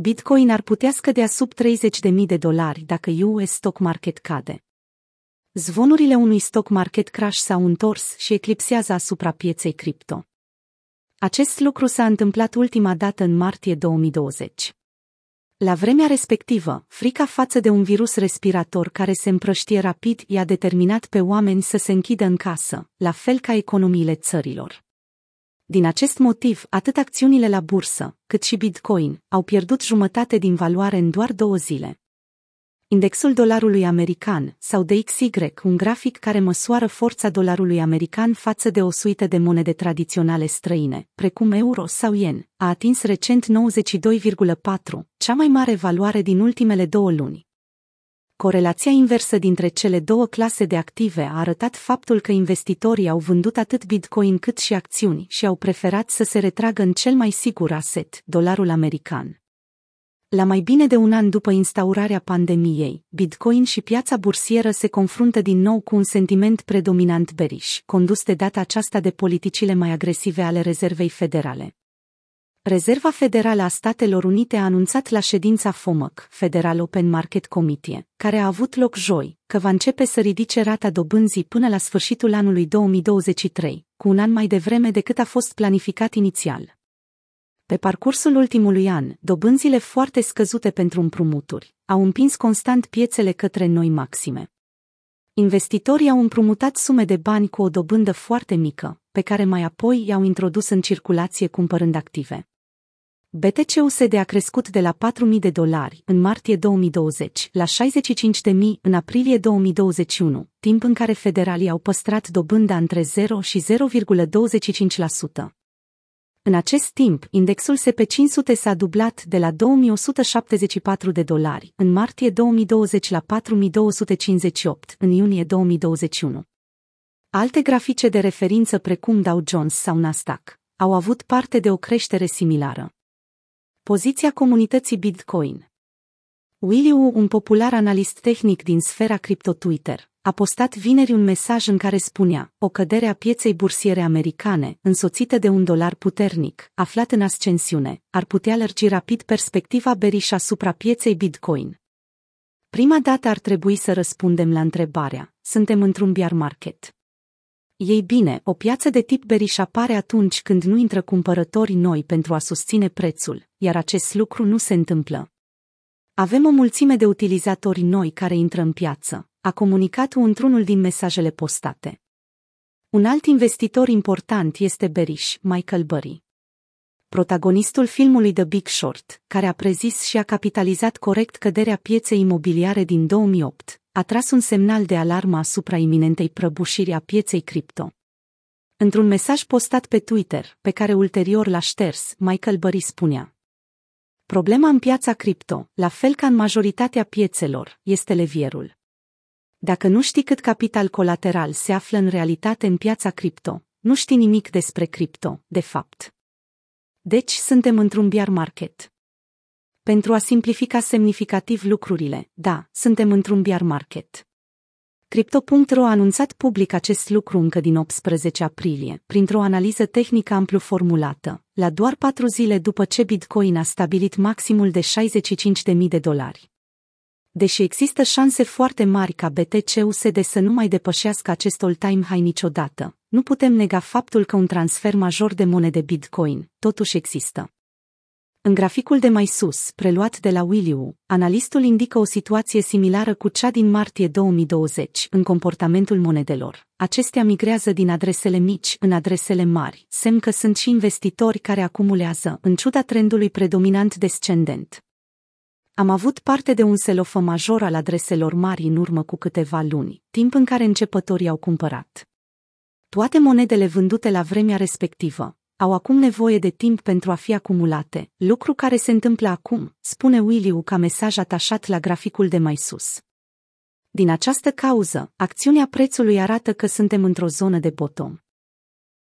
Bitcoin ar putea scădea sub $30.000 dacă US Stock Market cade. Zvonurile unui stock market crash s-au întors și eclipsează asupra pieței cripto. Acest lucru s-a întâmplat ultima dată în martie 2020. La vremea respectivă, frica față de un virus respirator care se împrăștie rapid i-a determinat pe oameni să se închidă în casă, la fel ca economiile țărilor. Din acest motiv, atât acțiunile la bursă, cât și Bitcoin, au pierdut jumătate din valoare în doar 2 zile. Indexul dolarului american, sau DXY, un grafic care măsoară forța dolarului american față de o suită de monede tradiționale străine, precum euro sau yen, a atins recent 92,4, cea mai mare valoare din ultimele 2 luni. Corelația inversă dintre cele două clase de active a arătat faptul că investitorii au vândut atât Bitcoin cât și acțiuni și au preferat să se retragă în cel mai sigur aset, dolarul american. La mai bine de 1 an după instaurarea pandemiei, Bitcoin și piața bursieră se confruntă din nou cu un sentiment predominant bearish, condus de data aceasta de politicile mai agresive ale Rezervei Federale. Rezerva Federală a Statelor Unite a anunțat la ședința FOMC, Federal Open Market Committee, care a avut loc joi, că va începe să ridice rata dobânzii până la sfârșitul anului 2023, cu 1 an mai devreme decât a fost planificat inițial. Pe parcursul ultimului an, dobânzile foarte scăzute pentru împrumuturi au împins constant piețele către noi maxime. Investitorii au împrumutat sume de bani cu o dobândă foarte mică, pe care mai apoi i-au introdus în circulație cumpărând active. BTCUSD a crescut de la $4.000 în martie 2020 la $65.000 în aprilie 2021, timp în care federalii au păstrat dobânda între 0 și 0,25%. În acest timp, indexul SP500 s-a dublat de la $2.174 în martie 2020 la $4.258 în iunie 2021. Alte grafice de referință precum Dow Jones sau Nasdaq au avut parte de o creștere similară. Poziția comunității Bitcoin. Willy Woo, un popular analist tehnic din sfera cripto Twitter, a postat vineri un mesaj în care spunea: o cădere a pieței bursiere americane, însoțită de un dolar puternic, aflat în ascensiune, ar putea lărgi rapid perspectiva bearish asupra pieței Bitcoin. Prima dată ar trebui să răspundem la întrebarea: suntem într-un bear market? Ei bine, o piață de tip bearish apare atunci când nu intră cumpărători noi pentru a susține prețul, iar acest lucru nu se întâmplă. Avem o mulțime de utilizatori noi care intră în piață, a comunicat într-unul din mesajele postate. Un alt investitor important este bearish, Michael Burry. Protagonistul filmului The Big Short, care a prezis și a capitalizat corect căderea pieței imobiliare din 2008, a tras un semnal de alarmă asupra iminentei prăbușiri a pieței cripto. Într-un mesaj postat pe Twitter, pe care ulterior l-a șters, Michael Burry spunea: problema în piața cripto, la fel ca în majoritatea piețelor, este levierul. Dacă nu știi cât capital colateral se află în realitate în piața cripto, nu știi nimic despre cripto, de fapt. Deci suntem într-un bear market. Pentru a simplifica semnificativ lucrurile, da, suntem într-un bear market. Crypto.ro a anunțat public acest lucru încă din 18 aprilie, printr-o analiză tehnică amplu formulată, la doar 4 zile după ce Bitcoin a stabilit maximul de $65.000. Deși există șanse foarte mari ca BTCUSD să nu mai depășească acest all-time high niciodată, nu putem nega faptul că un transfer major de monede Bitcoin totuși există. În graficul de mai sus, preluat de la Willy Woo, analistul indică o situație similară cu cea din martie 2020 în comportamentul monedelor. Acestea migrează din adresele mici în adresele mari, semn că sunt și investitori care acumulează, în ciuda trendului predominant descendent. Am avut parte de un sell-off major al adreselor mari în urmă cu câteva luni, timp în care începătorii au cumpărat. Toate monedele vândute la vremea respectivă au acum nevoie de timp pentru a fi acumulate, lucru care se întâmplă acum, spune Willy Woo ca mesaj atașat la graficul de mai sus. Din această cauză, acțiunea prețului arată că suntem într-o zonă de bottom.